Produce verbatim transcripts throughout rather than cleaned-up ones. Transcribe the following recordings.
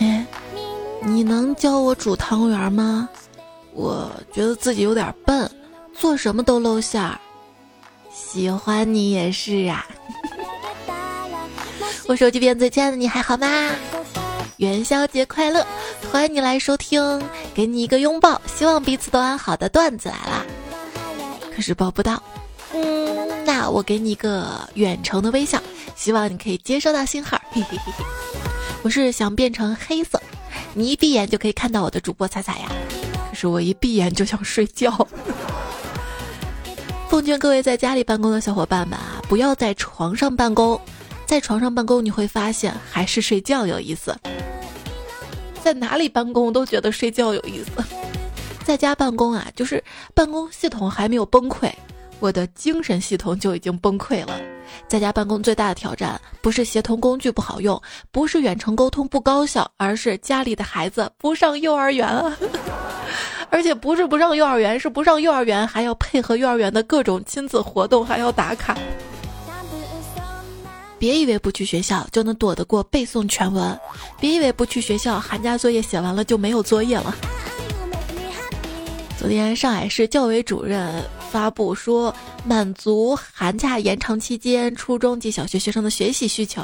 哎，你能教我煮汤圆吗？我觉得自己有点笨，做什么都露馅儿。喜欢你也是啊。我手机边最亲爱的你还好吗？元宵节快乐！欢迎你来收听，给你一个拥抱，希望彼此都安好的段子来啦。可是抱不到，嗯，那我给你一个远程的微笑，希望你可以接收到信号。嘿嘿嘿嘿，我是想变成黑色，你一闭眼就可以看到我的主播彩彩呀。可是我一闭眼就想睡觉。奉劝各位在家里办公的小伙伴们啊，不要在床上办公，在床上办公你会发现还是睡觉有意思。在哪里办公都觉得睡觉有意思，在家办公啊，就是办公系统还没有崩溃，我的精神系统就已经崩溃了。在家办公最大的挑战不是协同工具不好用，不是远程沟通不高效，而是家里的孩子不上幼儿园啊。而且不是不上幼儿园，是不上幼儿园还要配合幼儿园的各种亲子活动，还要打卡。别以为不去学校就能躲得过背诵全文，别以为不去学校寒假作业写完了就没有作业了。昨天上海市教委主任发布说，满足寒假延长期间初中及小学学生的学习需求，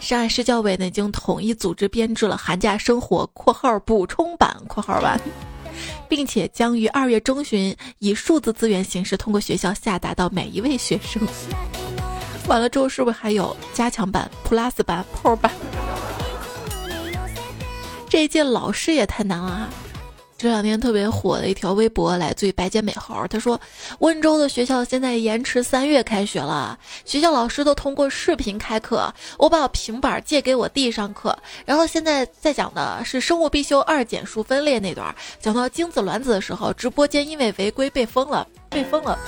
上海市教委呢已经统一组织编制了寒假生活（括号补充版括号完），并且将于二月中旬以数字资源形式通过学校下达到每一位学生。完了之后是不是还有加强版 plus 版 pro 版？这一届老师也太难了啊！这两天特别火的一条微博来自于白洁美猴，他说温州的学校现在延迟三月开学了，学校老师都通过视频开课，我把我平板借给我弟上课，然后现在在讲的是生物必修二减数分裂那段，讲到精子卵子的时候，直播间因为违规被封了被封了。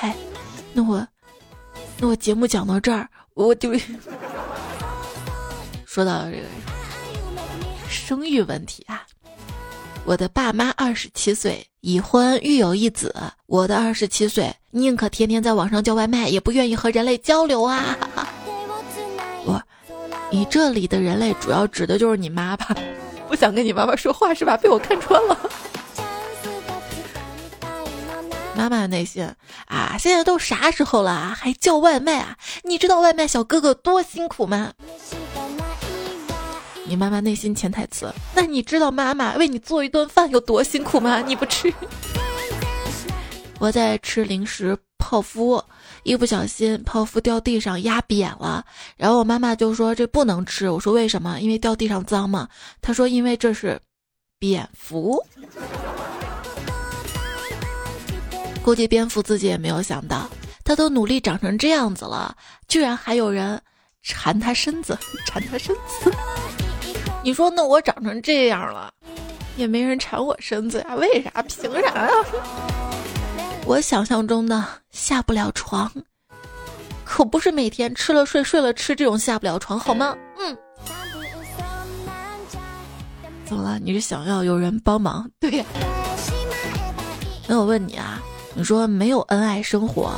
哎，那我那我节目讲到这儿，我就说到这个生育问题啊。我的爸妈二十七岁已婚育有一子，我的二十七岁宁可天天在网上叫外卖，也不愿意和人类交流啊。我，你这里的人类主要指的就是你妈吧？不想跟你妈妈说话是吧？被我看穿了。妈妈的内心啊，现在都啥时候了啊，还叫外卖啊？你知道外卖小哥哥多辛苦吗？你妈妈内心潜台词，那你知道妈妈为你做一顿饭有多辛苦吗？你不吃。我在吃零食泡芙，一不小心泡芙掉地上压扁了，然后我妈妈就说这不能吃，我说为什么？因为掉地上脏嘛。她说因为这是蝙蝠。估计蝙蝠自己也没有想到，他都努力长成这样子了，居然还有人缠他身子，缠他身子。你说那我长成这样了，也没人缠我身子呀、啊？为啥？凭啥呀、啊？我想象中的下不了床，可不是每天吃了睡，睡了吃这种下不了床好吗？嗯。怎么了？你是想要有人帮忙？对呀、啊。那我问你啊。你说没有恩爱生活，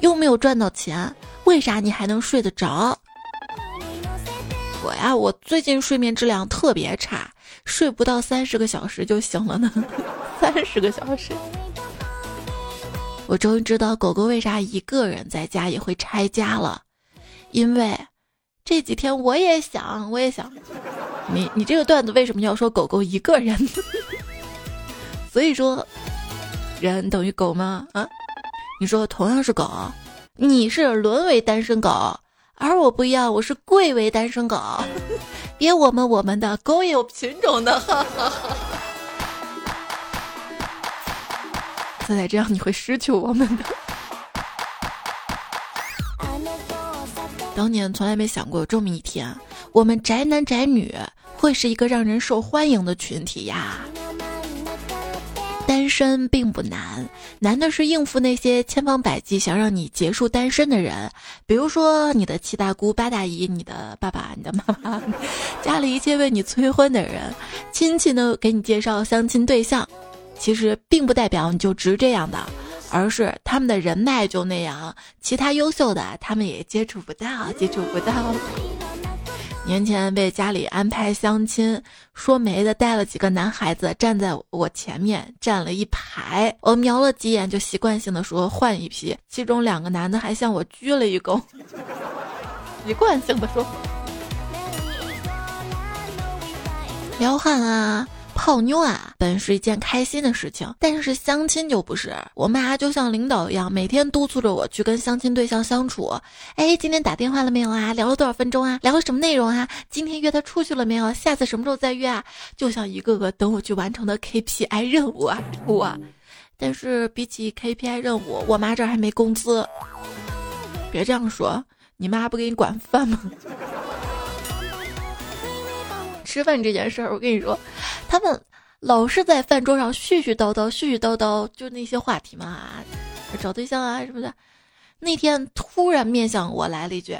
又没有赚到钱，为啥你还能睡得着？我呀，我最近睡眠质量特别差，睡不到三十个小时就醒了呢。三十个小时。我终于知道狗狗为啥一个人在家也会拆家了，因为这几天我也想，我也想，你你这个段子为什么要说狗狗一个人？所以说。人等于狗吗？啊，你说同样是狗，你是沦为单身狗，而我不一样，我是贵为单身狗。别我们我们的狗也有品种的，哈哈哈。再再这样，你会失去我们的。当年从来没想过这么一天，我们宅男宅女会是一个让人受欢迎的群体呀。单身并不难，难的是应付那些千方百计想让你结束单身的人，比如说你的七大姑八大姨、你的爸爸、你的妈妈，家里一切为你催婚的人，亲戚呢给你介绍相亲对象，其实并不代表你就值这样的，而是他们的人脉就那样，其他优秀的他们也接触不到，接触不到。年前被家里安排相亲，说媒的带了几个男孩子站在我前面，站了一排，我瞄了几眼就习惯性的说换一批，其中两个男的还向我鞠了一躬，习惯性的说。撩汉啊，泡妞啊，本是一件开心的事情，但是相亲就不是。我妈就像领导一样，每天督促着我去跟相亲对象相处。哎，今天打电话了没有啊？聊了多少分钟啊？聊了什么内容啊？今天约他出去了没有？下次什么时候再约啊？就像一个个等我去完成的 K P I 任务啊，我。但是比起 K P I 任务，我妈这儿还没工资。别这样说，你妈不给你管饭吗？吃饭这件事儿，我跟你说，他们老是在饭桌上絮絮叨叨、絮絮叨叨，就那些话题嘛，找对象啊什么的。那天突然面向我来了一句：“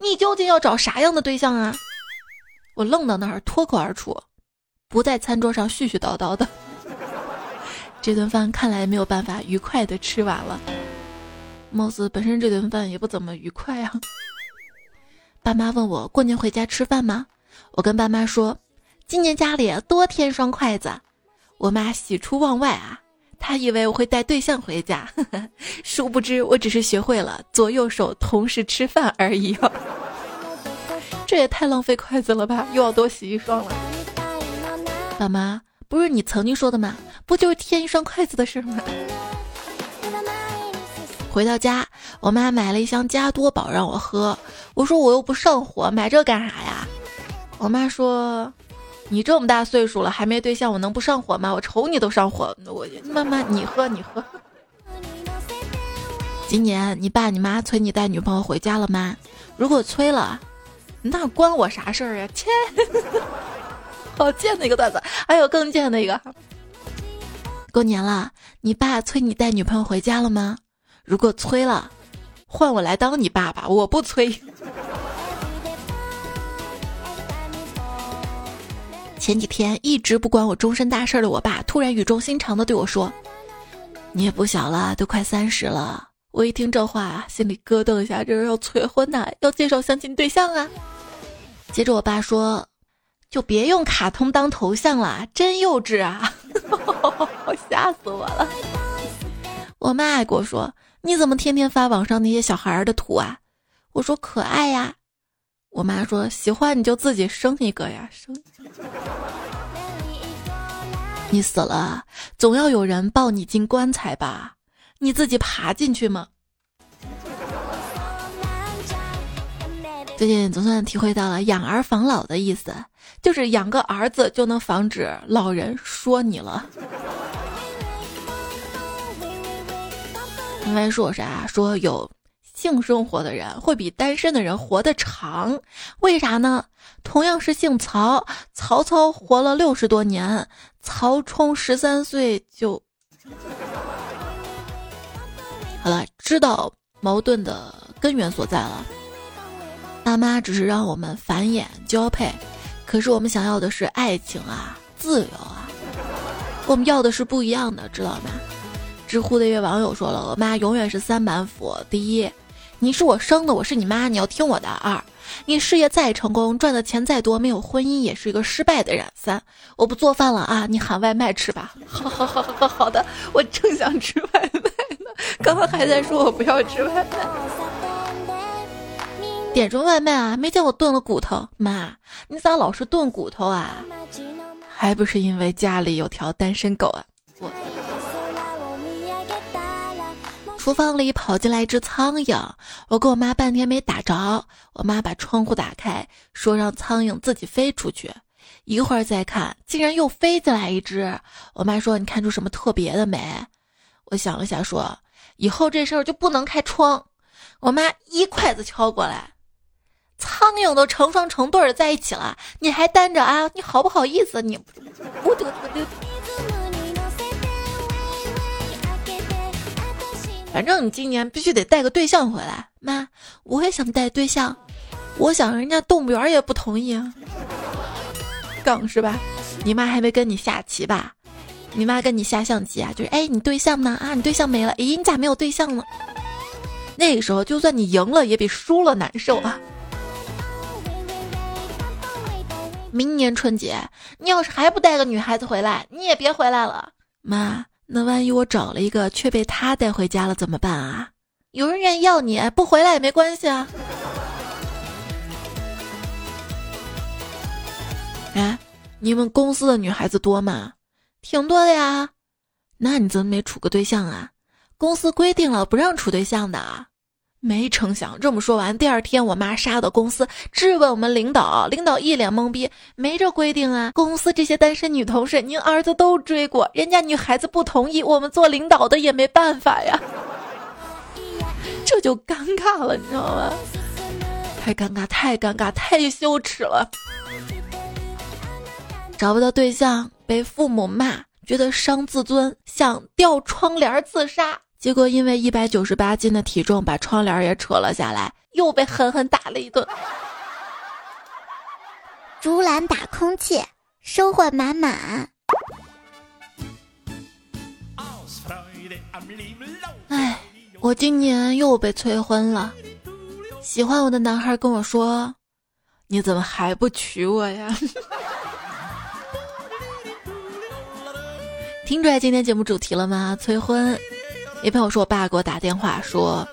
你究竟要找啥样的对象啊？”我愣到那儿，脱口而出：“不在餐桌上絮絮叨叨的。”这顿饭看来没有办法愉快的吃完了，貌似本身这顿饭也不怎么愉快啊。爸妈问我过年回家吃饭吗？我跟爸妈说，今年家里多添双筷子。我妈喜出望外啊，她以为我会带对象回家，呵呵，殊不知我只是学会了左右手同时吃饭而已啊。这也太浪费筷子了吧，又要多洗一双了。爸妈，不是你曾经说的吗？不就是添一双筷子的事吗？回到家，我妈买了一箱加多宝让我喝，我说我又不上火，买这干啥呀？我妈说，你这么大岁数了还没对象，我能不上火吗？我瞅你都上火。我妈妈，你喝你喝。今年你爸你妈催你带女朋友回家了吗？如果催了，那关我啥事儿呀？切，好贱的一个段子。还有更贱的一个，过年了，你爸催你带女朋友回家了吗？如果催了，换我来当你爸爸，我不催。前几天一直不管我终身大事的我爸，突然语重心长地对我说，你也不小了，都快三十了。我一听这话，心里咯噔一下，这是要催婚呐、啊，要介绍相亲对象啊。接着我爸说，就别用卡通当头像了，真幼稚啊。吓死我了。我妈爱跟我说，你怎么天天发网上那些小孩的图啊？我说可爱呀、啊。我妈说，喜欢你就自己生一个呀，生你死了总要有人抱你进棺材吧，你自己爬进去吗？最近总算体会到了养儿防老的意思，就是养个儿子就能防止老人说你了。应该说啥？说有性生活的人会比单身的人活得长，为啥呢？同样是姓曹，曹操活了六十多年，曹冲十三岁就好了。知道矛盾的根源所在了。爸妈只是让我们繁衍交配，可是我们想要的是爱情啊，自由啊，我们要的是不一样的，知道吗？知乎的一位网友说了，我妈永远是三板斧：第一，你是我生的，我是你妈，你要听我的；二，你事业再成功，赚的钱再多，没有婚姻也是一个失败的人；三，我不做饭了啊，你喊外卖吃吧。好好好好好的，我正想吃外卖呢，刚刚还在说我不要吃外卖。点什么外卖啊？没见我炖了骨头。妈，你咋老是炖骨头啊？还不是因为家里有条单身狗啊。我厨房里跑进来一只苍蝇，我跟我妈半天没打着，我妈把窗户打开，说让苍蝇自己飞出去，一会儿再看，竟然又飞进来一只。我妈说，你看出什么特别的没？我想了想说，以后这事儿就不能开窗。我妈一筷子敲过来，苍蝇都成双成对的在一起了，你还单着啊？你好不好意思？你我丢我丢。反正你今年必须得带个对象回来。妈，我也想带对象，我想人家动物园也不同意啊。杠是吧？你妈还没跟你下棋吧？你妈跟你下象棋啊，就是哎你对象呢啊，你对象没了，咦你咋没有对象呢？那个时候就算你赢了也比输了难受啊。明年春节你要是还不带个女孩子回来，你也别回来了。妈，那万一我找了一个却被她带回家了怎么办啊？有人愿意要你，不回来也没关系啊。哎，你们公司的女孩子多吗？挺多的呀。那你怎么没处个对象啊？公司规定了不让处对象的啊。没成想这么说完，第二天我妈杀到公司质问我们领导，领导一脸懵逼，没这规定啊，公司这些单身女同事您儿子都追过，人家女孩子不同意，我们做领导的也没办法呀。这就尴尬了，你知道吗？太尴尬太尴尬太羞耻了。找不到对象，被父母骂，觉得伤自尊，想掉窗帘自杀，结果因为一百九十八斤的体重把窗帘也扯了下来，又被狠狠打了一顿。竹篮打空气，收获满满。哎，我今年又被催婚了。喜欢我的男孩跟我说，你怎么还不娶我呀？听出来今天节目主题了吗？催婚。一朋友说，我爸给我打电话说，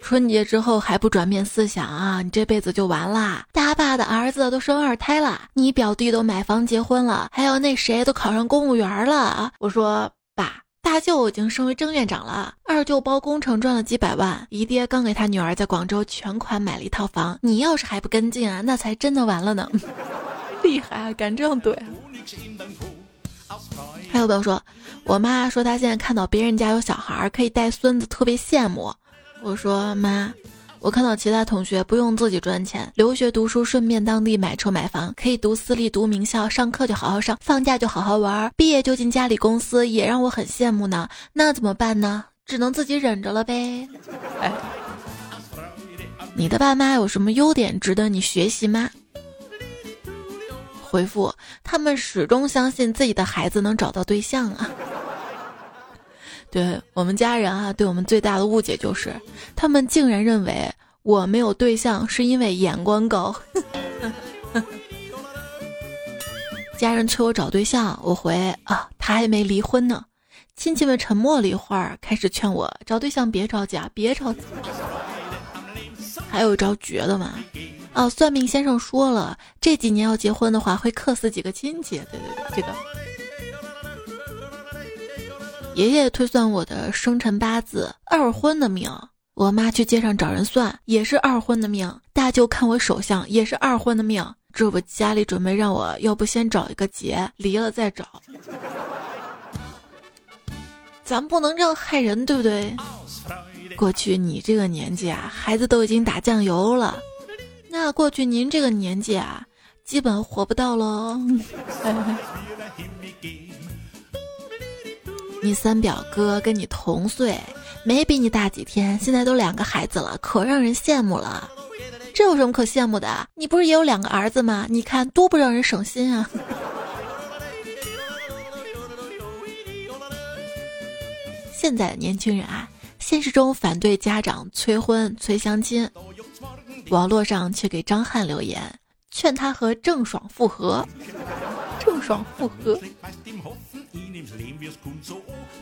春节之后还不转变思想啊，你这辈子就完啦！大爸的儿子都生二胎了，你表弟都买房结婚了，还有那谁都考上公务员了啊！我说爸，大舅已经升为正院长了，二舅包工程赚了几百万，姨爹刚给他女儿在广州全款买了一套房，你要是还不跟进啊，那才真的完了呢！厉害啊，敢这样怼！还有朋友说，我妈说她现在看到别人家有小孩可以带孙子特别羡慕。我说妈，我看到其他同学不用自己赚钱，留学读书顺便当地买车买房，可以读私立读名校，上课就好好上，放假就好好玩，毕业就进家里公司，也让我很羡慕呢。那怎么办呢？只能自己忍着了呗。哎，你的爸妈有什么优点值得你学习吗？回复，他们始终相信自己的孩子能找到对象啊。对我们家人啊，对我们最大的误解就是他们竟然认为我没有对象是因为眼光高。家人催我找对象，我回啊他还没离婚呢。亲戚们沉默了一会儿，开始劝我找对象别着急啊，别着急。还有一招绝的嘛，哦，算命先生说了，这几年要结婚的话会克死几个亲戚。对对对，这个爷爷推算我的生辰八字，二婚的命。我妈去街上找人算，也是二婚的命。大舅看我手相，也是二婚的命。这不，家里准备让我要不先找一个结，离了再找。咱不能这样害人，对不对？过去你这个年纪啊，孩子都已经打酱油了，那过去您这个年纪啊，基本活不到喽。你三表哥跟你同岁，没比你大几天，现在都两个孩子了，可让人羡慕了。这有什么可羡慕的？你不是也有两个儿子吗？你看多不让人省心啊。现在的年轻人啊，现实中反对家长催婚催相亲，网络上却给张翰留言，劝他和郑爽复合。郑爽复合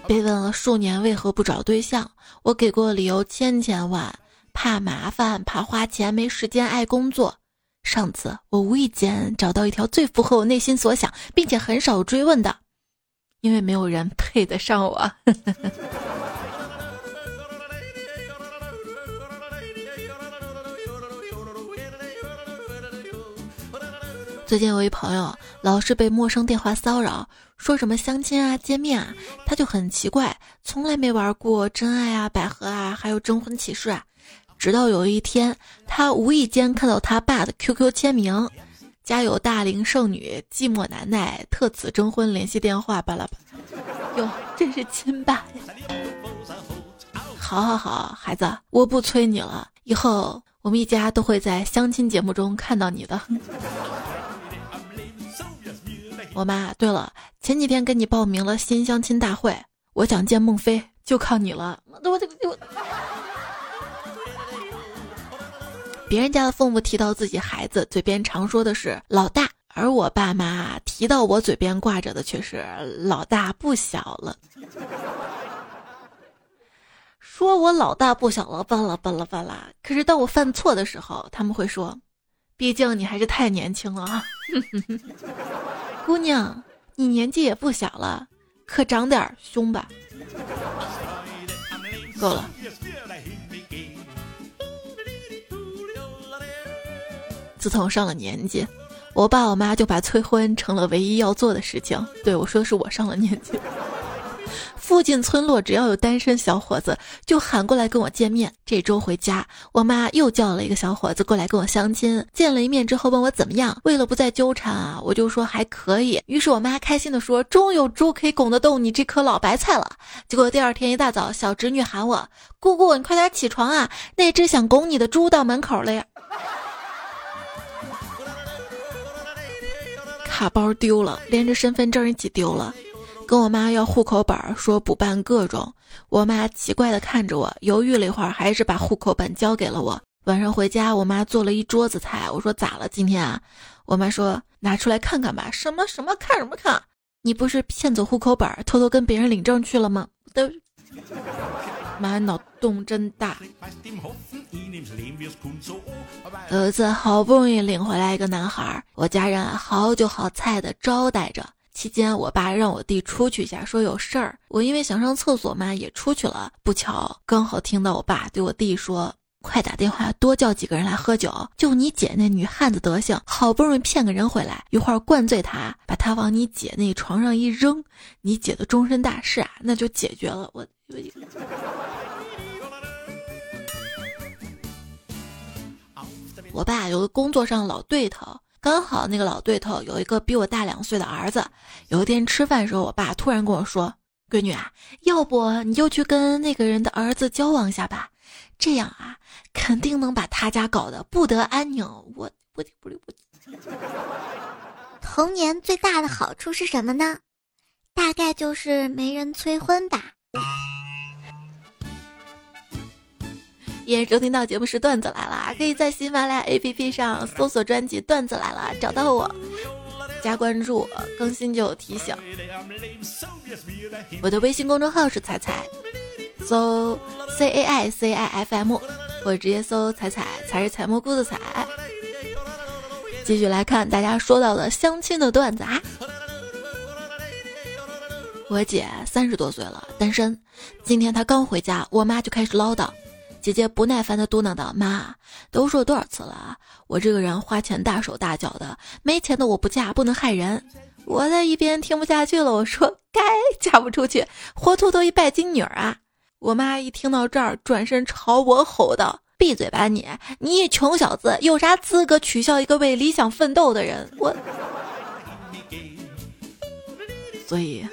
被问了数年为何不找对象，我给过理由千千万，怕麻烦，怕花钱，没时间，爱工作。上次我无意间找到一条最符合我内心所想并且很少追问的，因为没有人配得上我。最近有一朋友老是被陌生电话骚扰，说什么相亲啊见面啊，他就很奇怪，从来没玩过真爱啊百合啊还有征婚启事啊。直到有一天他无意间看到他爸的 Q Q 签名，家有大龄剩女寂寞难耐，特此征婚联系电话巴拉巴。哟，真是亲爸呀。好好好，孩子，我不催你了，以后我们一家都会在相亲节目中看到你的。我妈，对了，前几天跟你报名了新相亲大会，我想见孟非，就靠你了。我这我。别人家的父母提到自己孩子，嘴边常说的是老大，而我爸妈提到我嘴边挂着的却是老大不小了。说我老大不小了，巴拉巴拉巴拉。可是当我犯错的时候，他们会说，毕竟你还是太年轻了啊。姑娘，你年纪也不小了，可长点胸吧。够了。自从上了年纪，我爸我妈就把催婚成了唯一要做的事情。对，我说是我上了年纪。附近村落只要有单身小伙子就喊过来跟我见面。这周回家，我妈又叫了一个小伙子过来跟我相亲。见了一面之后问我怎么样，为了不再纠缠啊，我就说还可以。于是我妈开心地说，终有猪可以拱得动你这颗老白菜了。结果第二天一大早，小侄女喊我，姑姑你快点起床啊，那只想拱你的猪到门口了呀。卡包丢了，连着身份证一起丢了，跟我妈要户口本，说补办各种。我妈奇怪地看着我，犹豫了一会儿，还是把户口本交给了我。晚上回家，我妈做了一桌子菜，我说咋了今天啊？我妈说拿出来看看吧。什么什么看什么看？你不是骗走户口本，偷偷跟别人领证去了吗？都，妈脑洞真大。有一次好不容易领回来一个男孩，我家人好酒好菜的招待着，期间我爸让我弟出去一下，说有事儿。我因为想上厕所嘛，也出去了。不巧刚好听到我爸对我弟说，快打电话多叫几个人来喝酒，就你姐那女汉子德行，好不容易骗个人回来，一会儿灌醉她，把她往你姐那床上一扔，你姐的终身大事啊那就解决了。我我我爸有个工作上老对头，刚好那个老对头有一个比我大两岁的儿子。有一天吃饭的时候，我爸突然跟我说，闺女啊，要不你就去跟那个人的儿子交往一下吧，这样啊肯定能把他家搞得不得安宁。我我我我童年最大的好处是什么呢？大概就是没人催婚吧。也收听到节目是段子来了，可以在喜马拉雅 A P P 上搜索专辑段子来了找到我，加关注，更新就有提醒。我的微信公众号是彩彩，搜 C A I C I F M 或者直接搜彩彩，才是采蘑菇的彩。继续来看大家说到的相亲的段子啊。我姐三十多岁了，单身。今天她刚回家，我妈就开始唠叨，姐姐不耐烦地嘟囔道，妈，都说多少次了啊，我这个人花钱大手大脚的，没钱的我不嫁，不能害人。我在一边听不下去了，我说该嫁不出去，活脱脱一拜金女儿啊。我妈一听到这儿，转身朝我吼道，闭嘴吧你，你一穷小子有啥资格取笑一个为理想奋斗的人。我所以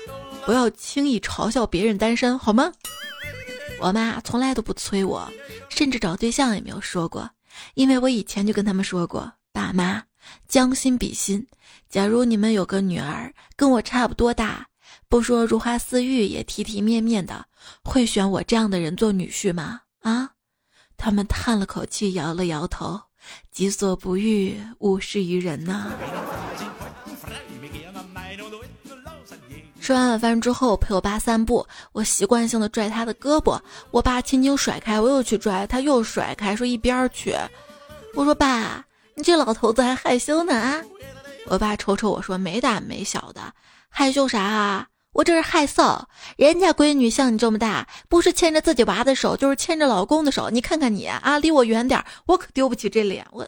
不要轻易嘲笑别人单身好吗？我妈从来都不催我，甚至找对象也没有说过，因为我以前就跟他们说过，爸妈，将心比心，假如你们有个女儿跟我差不多大，不说如花似玉也体体面面的，会选我这样的人做女婿吗？啊？他们叹了口气，摇了摇头，己所不欲，勿施于人呐。吃完晚饭之后陪我爸散步，我习惯性的拽他的胳膊，我爸轻轻甩开，我又去拽他，又甩开，说一边去。我说，爸，你这老头子还害羞呢啊。我爸瞅瞅我说，没大没小的害羞啥啊，我这是害臊，人家闺女像你这么大，不是牵着自己娃的手就是牵着老公的手，你看看你啊，离我远点，我可丢不起这脸。我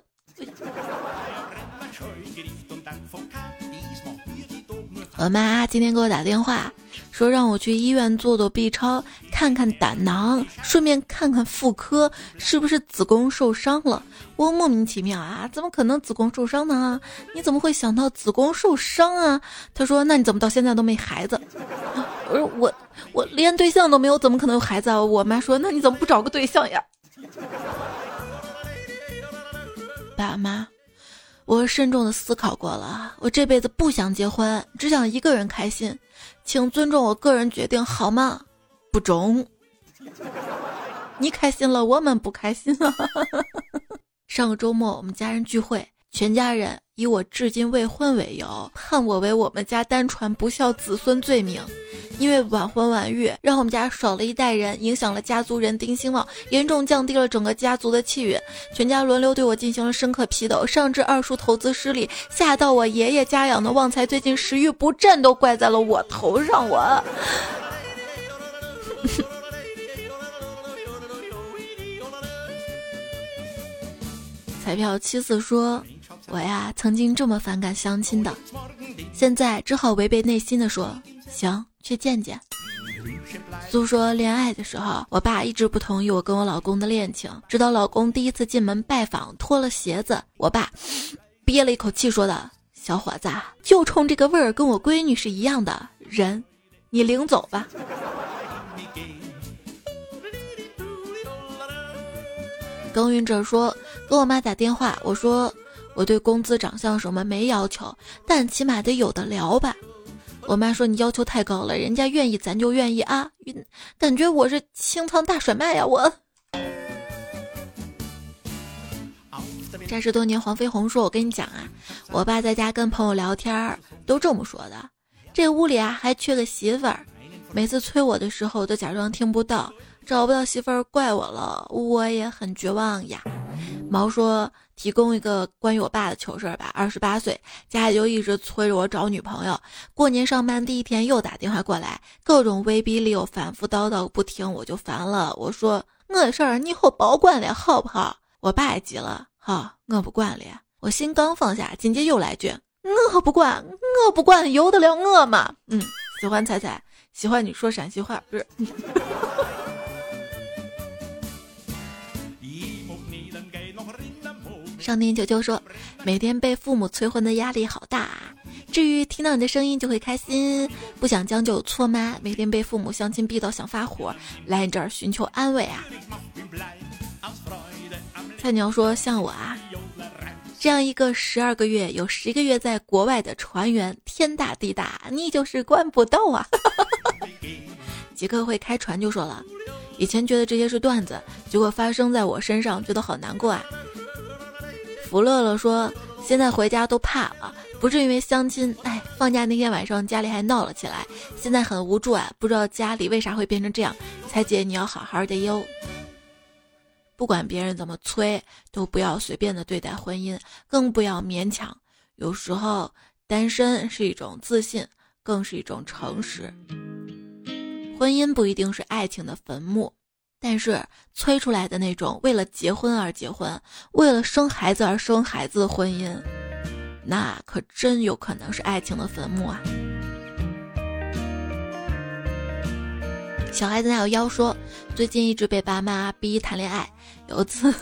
我妈今天给我打电话，说让我去医院做做 B 超，看看胆囊，顺便看看妇科是不是子宫受伤了。我莫名其妙啊，怎么可能子宫受伤呢？你怎么会想到子宫受伤啊？她说，那你怎么到现在都没孩子？我说我我连对象都没有，怎么可能有孩子啊？我妈说，那你怎么不找个对象呀？爸妈，我慎重的思考过了，我这辈子不想结婚，只想一个人开心，请尊重我个人决定好吗？不中，你开心了，我们不开心了。上个周末我们家人聚会，全家人以我至今未婚为由，判我为我们家单传不孝子孙罪名。因为晚婚晚育，让我们家少了一代人，影响了家族人丁兴旺，严重降低了整个家族的气运。全家轮流对我进行了深刻批斗，上至二叔投资失利，下到我爷爷家养的旺财最近食欲不振，都怪在了我头上。我彩票七四说，我呀曾经这么反感相亲的，现在只好违背内心的说行，去见见。苏说，恋爱的时候我爸一直不同意我跟我老公的恋情，直到老公第一次进门拜访脱了鞋子，我爸憋了一口气说的，小伙子就冲这个味儿跟我闺女是一样的人，你领走吧。耕耘者说，跟我妈打电话，我说我对工资长相什么没要求，但起码得有的聊吧。我妈说，你要求太高了，人家愿意咱就愿意啊，感觉我是清仓大甩卖呀、啊、我。这十多年黄飞鸿说，我跟你讲啊，我爸在家跟朋友聊天都这么说的，这屋里啊还缺个媳妇儿，每次催我的时候都假装听不到，找不到媳妇儿怪我了，我也很绝望呀。毛说，提供一个关于我爸的糗事吧。二十八岁，家里就一直催着我找女朋友。过年上班第一天又打电话过来，各种威逼利诱，反复叨叨不停，我就烦了。我说，我事儿你以后保管了好不好？我爸也急了，好，我不管了。我心刚放下，紧接又来句，我不管，我不管，由得了我吗？嗯，喜欢彩彩，喜欢你说陕西话，不是。上天九九说，每天被父母催婚的压力好大啊，至于听到你的声音就会开心，不想将就有错吗？每天被父母相亲逼到想发火，来你这儿寻求安慰啊。菜鸟说，像我啊这样一个十二个月有十个月在国外的船员，天大地大你就是管不到啊。杰克会开船就说了，以前觉得这些是段子，结果发生在我身上，觉得好难过啊。福乐乐说，现在回家都怕了，不是因为相亲，哎，放假那天晚上家里还闹了起来，现在很无助啊，不知道家里为啥会变成这样，彩姐你要好好的哟。不管别人怎么催，都不要随便的对待婚姻，更不要勉强，有时候单身是一种自信，更是一种诚实。婚姻不一定是爱情的坟墓，但是催出来的那种为了结婚而结婚，为了生孩子而生孩子的婚姻，那可真有可能是爱情的坟墓啊。小孩子哪有妖说，最近一直被爸妈逼谈恋爱，有一次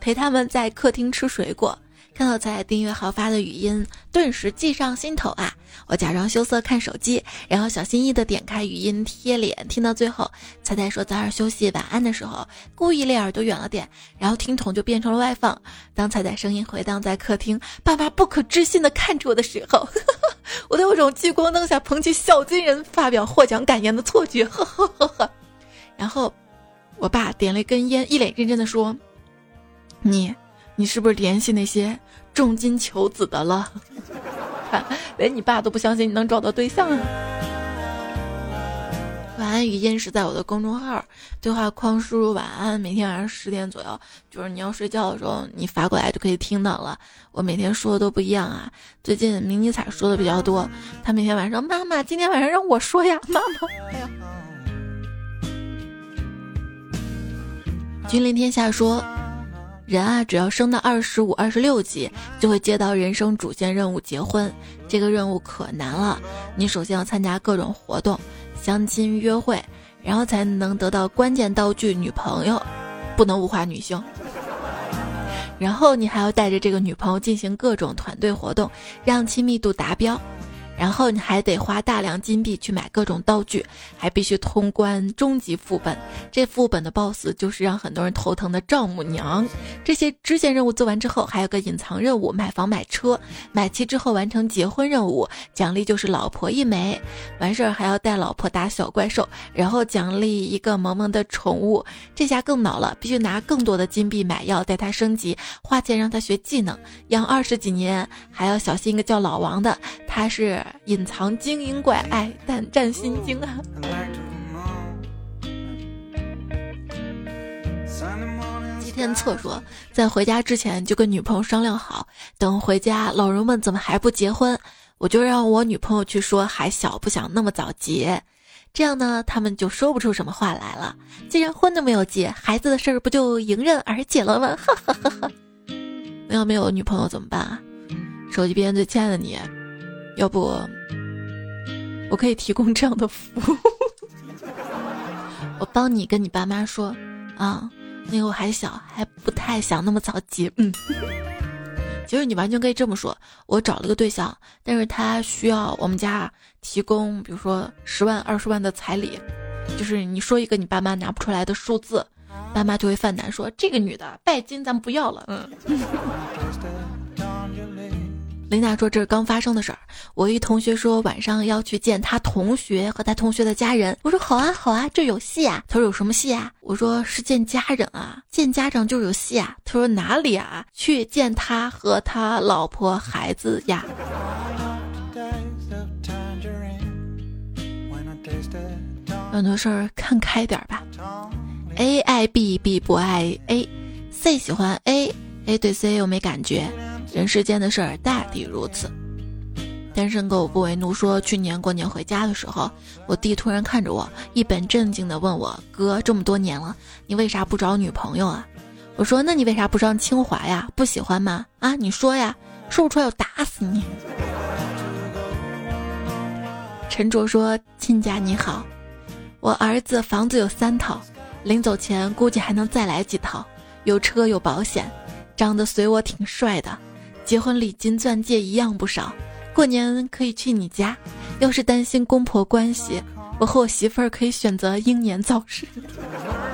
陪他们在客厅吃水果，看到彩彩订阅号发的语音，顿时计上心头啊！我假装羞涩看手机，然后小心翼翼的点开语音贴脸，听到最后，彩彩说早点休息，晚安的时候，故意离耳朵远了点，然后听筒就变成了外放。当彩彩声音回荡在客厅，爸妈不可置信的看着我的时候，呵呵，我在我这种聚光灯下捧起小金人发表获奖感言的错觉，呵呵呵呵。然后，我爸点了一根烟，一脸认真的说：“你。”你是不是联系那些重金求子的了？看，连你爸都不相信你能找到对象啊！晚安语音是在我的公众号对话框输入晚安，每天晚上十点左右，就是你要睡觉的时候你发过来就可以听到了。我每天说的都不一样啊，最近迷你彩说的比较多，他每天晚上妈妈今天晚上让我说呀妈妈，哎呀。君临天下说，人啊只要升到二十五二十六级，就会接到人生主线任务结婚，这个任务可难了，你首先要参加各种活动，相亲约会，然后才能得到关键道具女朋友，不能物化女性，然后你还要带着这个女朋友进行各种团队活动，让亲密度达标，然后你还得花大量金币去买各种道具，还必须通关终极副本。这副本的 B O S S 就是让很多人头疼的丈母娘。这些支线任务做完之后，还有个隐藏任务，买房买车，买齐之后完成结婚任务，奖励就是老婆一枚。完事儿还要带老婆打小怪兽，然后奖励一个萌萌的宠物。这下更恼了，必须拿更多的金币买药带它升级，花钱让它学技能，养二十几年，还要小心一个叫老王的，他是隐藏精英怪，爱但占心经啊。今天厕所在回家之前就跟女朋友商量好，等回家老人问怎么还不结婚，我就让我女朋友去说还小，不想那么早结，这样呢他们就说不出什么话来了。既然婚都没有结，孩子的事儿不就迎刃而解了吗？哈哈哈哈。没有没有女朋友怎么办啊？手机边最亲爱的你，要不我可以提供这样的服务我帮你跟你爸妈说啊，那个我还小，还不太想那么早结。嗯其实你完全可以这么说，我找了个对象，但是他需要我们家提供比如说十万二十万的彩礼，就是你说一个你爸妈拿不出来的数字，爸妈就会犯难，说这个女的拜金咱不要了。嗯琳达说这是刚发生的事儿，我一同学说晚上要去见他同学和他同学的家人，我说好啊好啊，这有戏啊。他说有什么戏啊？我说是见家人啊，见家长就有戏啊。他说哪里啊，去见他和他老婆孩子呀。很多事儿看开点吧， A 爱 B， B 不爱 A， C 喜欢 A， A 对 C 又没感觉，人世间的事儿大抵如此。单身狗不为奴说，去年过年回家的时候，我弟突然看着我，一本正经地问我，哥，这么多年了，你为啥不找女朋友啊？我说那你为啥不上清华呀？不喜欢吗？啊，你说呀，说不出来我打死你。陈卓说，亲家你好，我儿子房子有三套，临走前估计还能再来几套，有车有保险，长得随我挺帅的，结婚礼金钻戒一样不少，过年可以去你家。要是担心公婆关系，我和我媳妇儿可以选择英年早逝。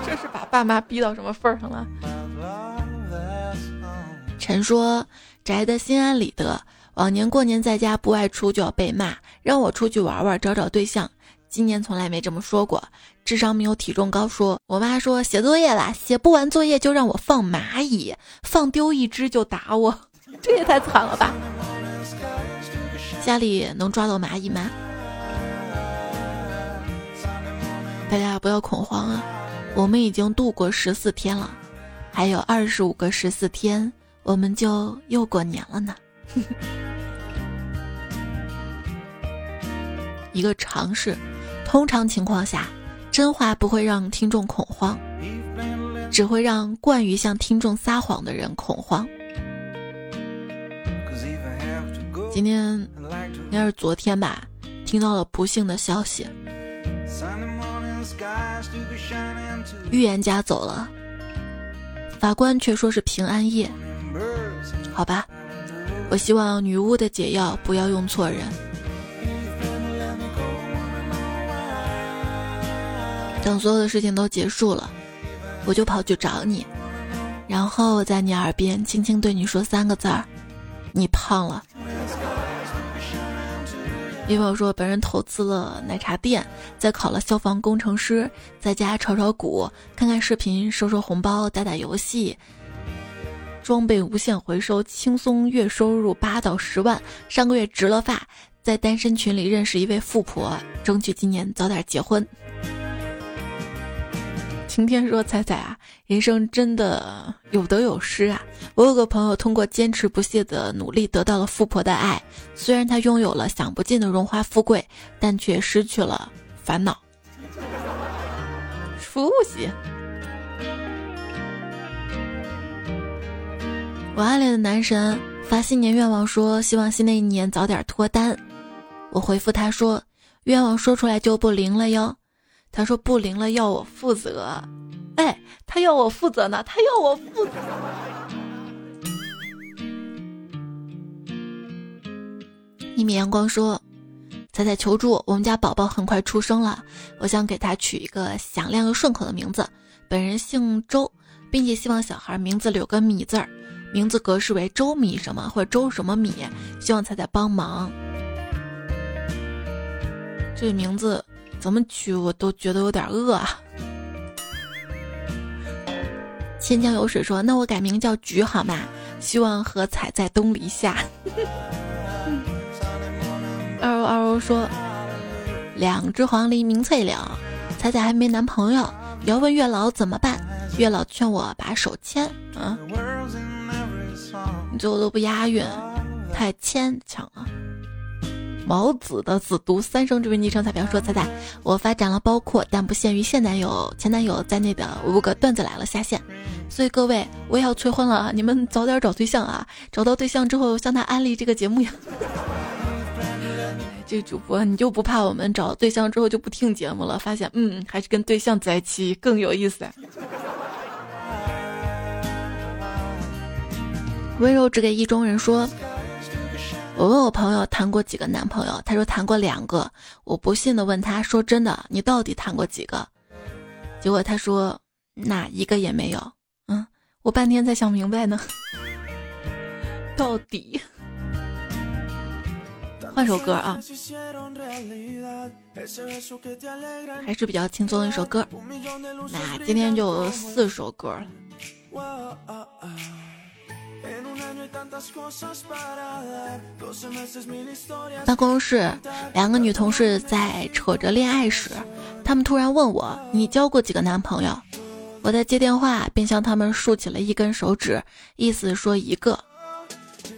这是把爸妈逼到什么份儿上了？陈说宅得心安理得，往年过年在家不外出就要被骂，让我出去玩玩找找对象，今年从来没这么说过。智商没有体重高说，我妈说写作业啦，写不完作业就让我放蚂蚁，放丢一只就打我，这也太惨了吧。家里能抓到蚂蚁吗？大家不要恐慌啊，我们已经度过十四天了，还有二十五个十四天我们就又过年了呢。一个常识，通常情况下真话不会让听众恐慌，只会让惯于向听众撒谎的人恐慌。今天应该是昨天吧，听到了不幸的消息，预言家走了，法官却说是平安夜。好吧，我希望女巫的解药不要用错人。等所有的事情都结束了，我就跑去找你，然后我在你耳边轻轻对你说三个字儿：你胖了。因为我说本人投资了奶茶店，再考了消防工程师，在家炒炒股，看看视频，收收红包，打打游戏，装备无限回收，轻松月收入八到十万，上个月植了发，在单身群里认识一位富婆，争取今年早点结婚。晴天说，彩彩啊，人生真的有得有失啊。我有个朋友通过坚持不懈的努力得到了富婆的爱，虽然他拥有了享不尽的荣华富贵，但却失去了烦恼。熟悉。我暗恋的男神发新年愿望说，希望新的一年早点脱单。我回复他说，愿望说出来就不灵了哟。他说不灵了要我负责。哎，他要我负责呢，他要我负责。一米阳光说，彩彩求助，我们家宝宝很快出生了，我想给他取一个响亮又顺口的名字，本人姓周，并且希望小孩名字里有个米字儿，名字格式为周米什么或者周什么米，希望彩彩帮忙。这名字怎么取我都觉得有点饿啊。千江有水说，那我改名叫菊好吗？希望和彩在东篱下。二欧二欧说，两只黄鹂鸣翠柳，彩彩还没男朋友，也要问月老怎么办，月老劝我把手牵啊，你最后都不押韵，太牵强了。毛子的子读三生之位昵称彩票说，彩彩，我发展了包括但不限于现男友前男友在内的五个段子来了下线，所以各位我也要催婚了，你们早点找对象啊，找到对象之后向他安利这个节目呀。这主播你就不怕我们找对象之后就不听节目了，发现嗯还是跟对象在一起更有意思。温柔只给意中人说，我问我朋友谈过几个男朋友，他说谈过两个，我不信的问他说，真的你到底谈过几个？结果他说哪一个也没有。嗯，我半天才想明白呢，到底换首歌啊，还是比较轻松的一首歌，那今天就有四首歌了。办公室两个女同事在扯着恋爱时，她们突然问我，你交过几个男朋友？我在接电话便向她们竖起了一根手指，意思说一个。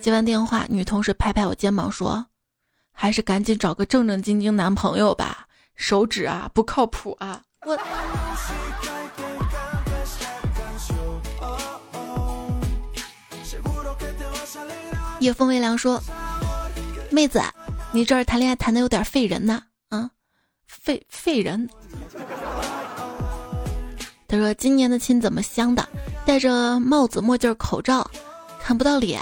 接完电话，女同事拍拍我肩膀说，还是赶紧找个正正经经男朋友吧，手指啊不靠谱啊。我夜风微凉说，妹子你这儿谈恋爱谈的有点废人呐啊，废废人。他说，今年的亲怎么香的，戴着帽子墨镜口罩看不到脸，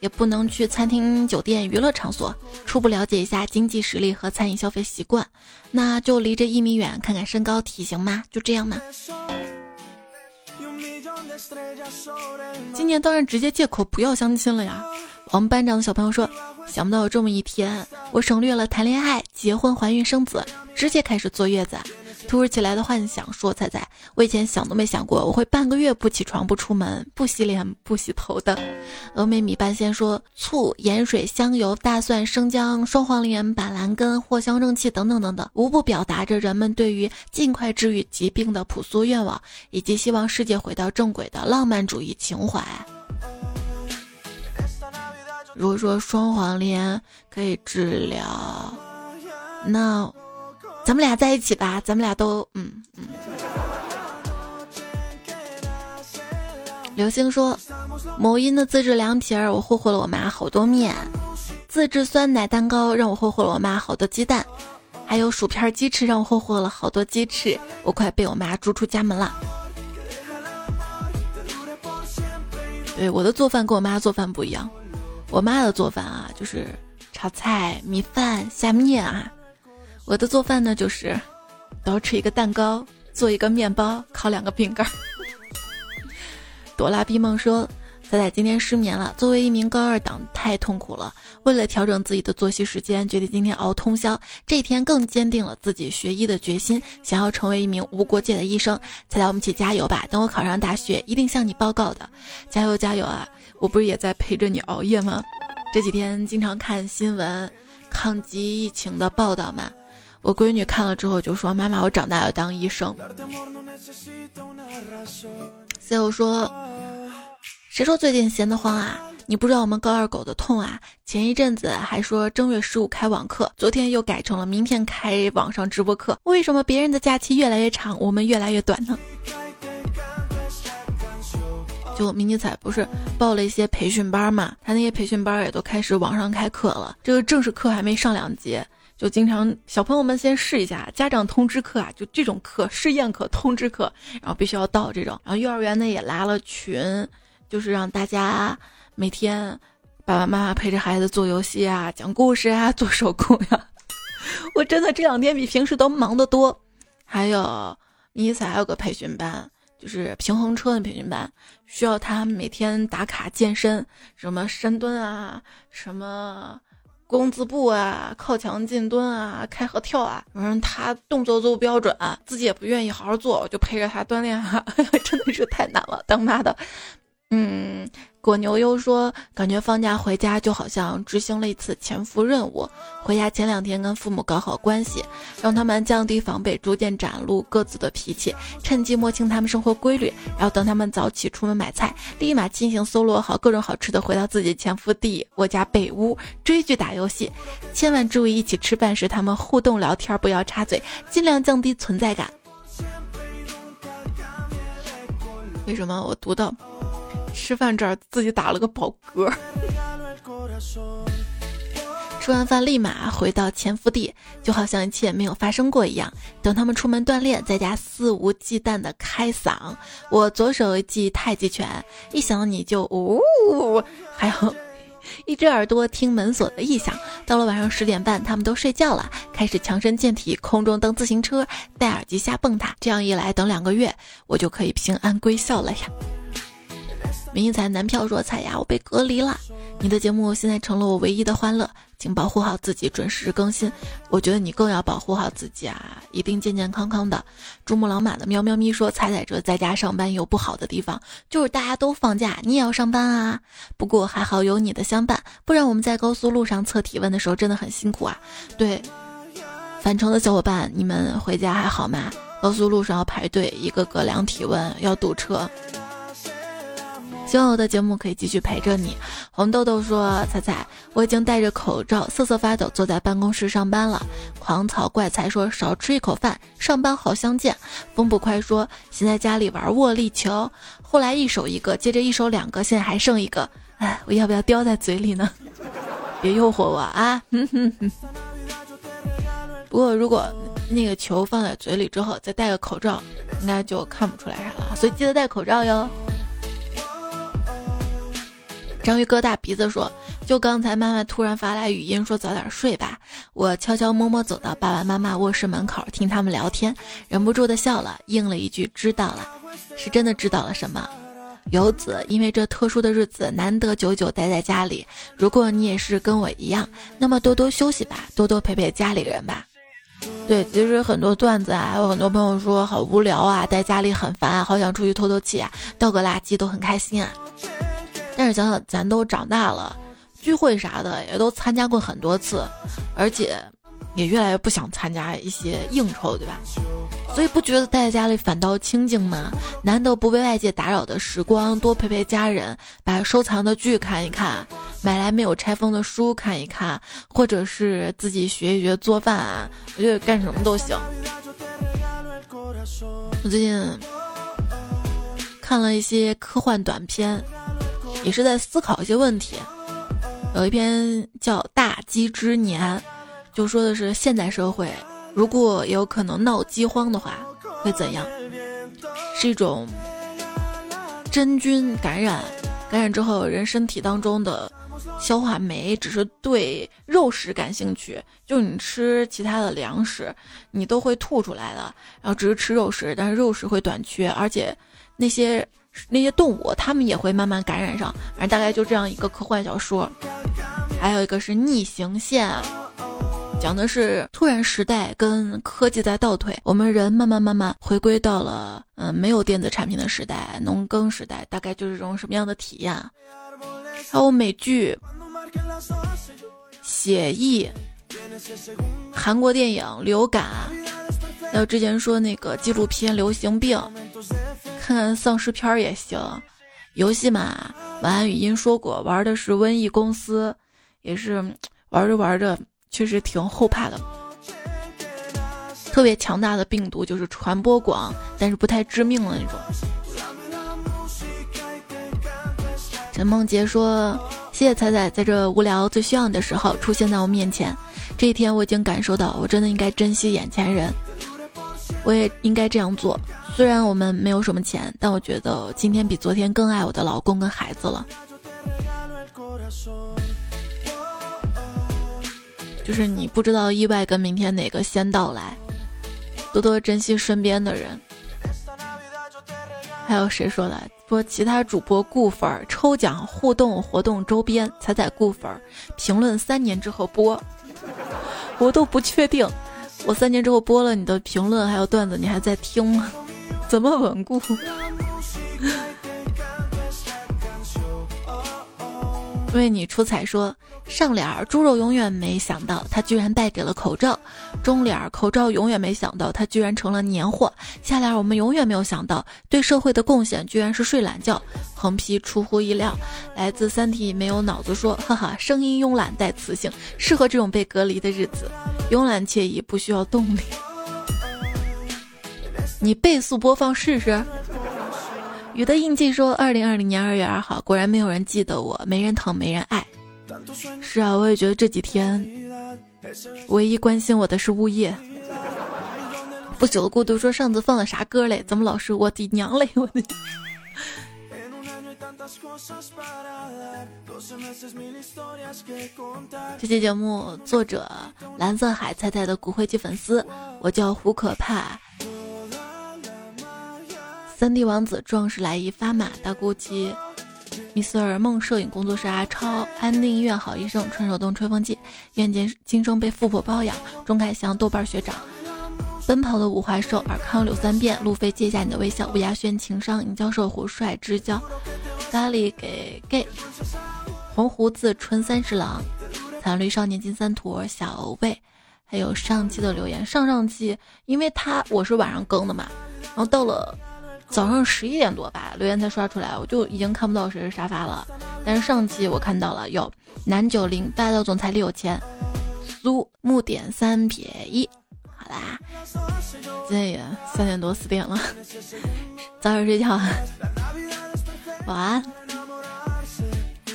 也不能去餐厅酒店娱乐场所，初步了解一下经济实力和餐饮消费习惯，那就离这一米远，看看身高体型吗？就这样吗？今年当然直接借口不要相亲了呀。我们班长的小朋友说，想不到有这么一天，我省略了谈恋爱结婚怀孕生子，直接开始坐月子，突如其来的幻想说，彩彩，我以前想都没想过我会半个月不起床不出门不洗脸不洗头的。峨眉米半仙说，醋盐水香油大蒜生姜双黄连板蓝根藿香正气等等等等，无不表达着人们对于尽快治愈疾病的朴素愿望，以及希望世界回到正轨的浪漫主义情怀。如果说双黄连可以治疗，那咱们俩在一起吧，咱们俩都嗯嗯。流星说，某音的自制凉皮儿，我霍霍了我妈好多面；自制酸奶蛋糕让我霍霍了我妈好多鸡蛋；还有薯片鸡翅让我霍霍了好多鸡翅，我快被我妈逐出家门了。对，我的做饭跟我妈做饭不一样，我妈的做饭啊，就是炒菜、米饭、下面啊。我的做饭呢，就是捯饬一个蛋糕，做一个面包，烤两个饼干。朵拉逼梦说，彩彩今天失眠了，作为一名高二党太痛苦了，为了调整自己的作息时间，决定今天熬通宵，这一天更坚定了自己学医的决心，想要成为一名无国界的医生。彩彩，我们一起加油吧，等我考上大学一定向你报告的，加油加油啊，我不是也在陪着你熬夜吗？这几天经常看新闻抗击疫情的报道嘛，我闺女看了之后就说，妈妈我长大要当医生。所以我说，谁说最近闲得慌啊，你不知道我们高二狗的痛啊，前一阵子还说正月十五开网课，昨天又改成了明天开网上直播课，为什么别人的假期越来越长，我们越来越短呢？就迷你彩不是报了一些培训班嘛，他那些培训班也都开始网上开课了，这个正式课还没上两节，就经常小朋友们先试一下家长通知课啊，就这种课试验课通知课，然后必须要到这种，然后幼儿园呢也拉了群，就是让大家每天爸爸妈妈陪着孩子做游戏啊，讲故事啊，做手工呀、啊、我真的这两天比平时都忙得多。还有尼采还有个培训班，就是平衡车的培训班，需要他每天打卡健身，什么深蹲啊，什么弓字步啊，靠墙进蹲啊，开合跳啊。反正他动作都不标准，自己也不愿意好好做，我就陪着他锻炼啊。真的是太难了，当妈的。嗯，果牛优说，感觉放假回家就好像执行了一次潜伏任务。回家前两天跟父母搞好关系，让他们降低防备，逐渐展露各自的脾气，趁机摸清他们生活规律，然后等他们早起出门买菜，立马进行搜罗好各种好吃的，回到自己潜伏地，我家被屋追剧打游戏。千万注意一起吃饭时他们互动聊天，不要插嘴，尽量降低存在感。为什么我读到吃饭这儿自己打了个饱嗝？吃完饭立马回到潜伏地，就好像一切没有发生过一样。等他们出门锻炼，在家肆无忌惮的开嗓，我左手记太极拳，一想你就呜、哦，还有一只耳朵听门锁的异响。到了晚上十点半，他们都睡觉了，开始强身健体，空中蹬自行车，戴耳机瞎蹦跶。这样一来，等两个月我就可以平安归校了呀。明才男票说，彩呀，我被隔离了，你的节目现在成了我唯一的欢乐，请保护好自己，准时更新。我觉得你更要保护好自己啊，一定健健康康的。珠穆朗玛的喵喵咪说，彩彩这在家上班有不好的地方，就是大家都放假，你也要上班啊。不过还好有你的相伴，不然我们在高速路上测体温的时候真的很辛苦啊。对，返程的小伙伴，你们回家还好吗？高速路上要排队，一个个量体温，要堵车。希望我的节目可以继续陪着你。红豆豆说，彩彩，我已经戴着口罩瑟瑟发抖坐在办公室上班了。狂草怪才说，少吃一口饭，上班好相见。风不快说，现在家里玩握力球，后来一手一个，接着一手两个，现在还剩一个，哎，我要不要叼在嘴里呢？别诱惑我啊！不过如果那个球放在嘴里之后再戴个口罩，应该就看不出来啥了，所以记得戴口罩哟。章鱼哥大鼻子说，就刚才妈妈突然发来语音说早点睡吧，我悄悄摸摸走到爸爸妈妈卧室门口，听他们聊天，忍不住的笑了，应了一句知道了。是真的知道了什么？游子因为这特殊的日子难得久久待在家里，如果你也是跟我一样，那么多多休息吧，多多陪陪家里人吧。对，其实很多段子啊，有很多朋友说好无聊啊，待家里很烦啊，好想出去透透气啊，倒个垃圾都很开心啊。但是想想咱都长大了，聚会啥的也都参加过很多次，而且也越来越不想参加一些应酬，对吧？所以不觉得待在家里反倒清静吗？难得不被外界打扰的时光，多陪陪家人，把收藏的剧看一看，买来没有拆封的书看一看，或者是自己学一学做饭啊，我觉得干什么都行。我最近看了一些科幻短片，也是在思考一些问题。有一篇叫《大饥之年》，就说的是现代社会如果有可能闹饥荒的话会怎样。是一种真菌感染，感染之后人身体当中的消化酶只是对肉食感兴趣，就你吃其他的粮食你都会吐出来的，然后只是吃肉食，但是肉食会短缺，而且那些那些动物它们也会慢慢感染上。反正大概就这样一个科幻小说。还有一个是逆行线，讲的是突然时代跟科技在倒退，我们人慢慢慢慢回归到了嗯、呃、没有电子产品的时代，农耕时代，大概就是这种什么样的体验。还有美剧血疫，韩国电影流感，还有之前说那个纪录片流行病，看看丧尸片也行。游戏嘛，晚安语音说过玩的是瘟疫公司，也是玩着玩着确实挺后怕的。特别强大的病毒，就是传播广但是不太致命的那种。陈梦杰说，谢谢彩彩在这无聊最需要你的时候出现在我面前，这一天我已经感受到我真的应该珍惜眼前人，我也应该这样做。虽然我们没有什么钱，但我觉得今天比昨天更爱我的老公跟孩子了。就是你不知道意外跟明天哪个先到来。多多珍惜身边的人。还有谁说的？说其他主播固粉，抽奖互动活动周边，彩彩固粉，评论三年之后播，我都不确定，我三年之后播了你的评论还有段子，你还在听吗？怎么稳固？因为你出彩说，上脸猪肉永远没想到他居然带给了口罩，中脸口罩永远没想到他居然成了年货，下脸我们永远没有想到对社会的贡献居然是睡懒觉，横批出乎意料。来自三体没有脑子说，哈哈，声音慵懒带磁性，适合这种被隔离的日子，慵懒惬意不需要动力。你倍速播放试试。雨的印记说，二零二零年二月二号，果然没有人记得我，没人疼，没人爱。是啊，我也觉得这几天，唯一关心我的是物业。不朽的孤独说，上次放了啥歌嘞？怎么老是我的娘嘞？我的。这期节目作者蓝色海菜菜的骨灰级粉丝，我叫胡可怕。三 D 王子壮士来一发马大姑鸡，米斯尔梦摄影工作室阿超，安定医院好医生，春手动吹风机，愿见今生被富婆包养，钟凯翔豆瓣学长，奔跑的五怀寿，尔康柳三变，路飞接下你的微笑，吴亚轩情商尹教授，胡帅之交，咖喱给 gay， 红胡子春三十郎，残绿少年金三坨小魏，还有上期的留言，上上期因为他我是晚上更的嘛，然后到了。早上十一点多吧，留言才刷出来，我就已经看不到谁是沙发了。但是上期我看到了，有男九零霸道总裁李有钱，苏木点三撇一，好啦，今天也三点多四点了，早点睡觉，晚安。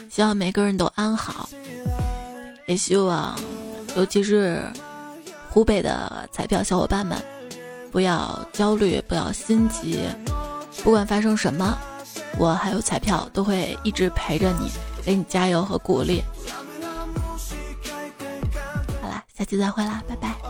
希望每个人都安好，也希望，尤其是湖北的彩票小伙伴们。不要焦虑，不要心急，不管发生什么，我还有彩票都会一直陪着你，给你加油和鼓励。好啦，下期再会啦，拜拜。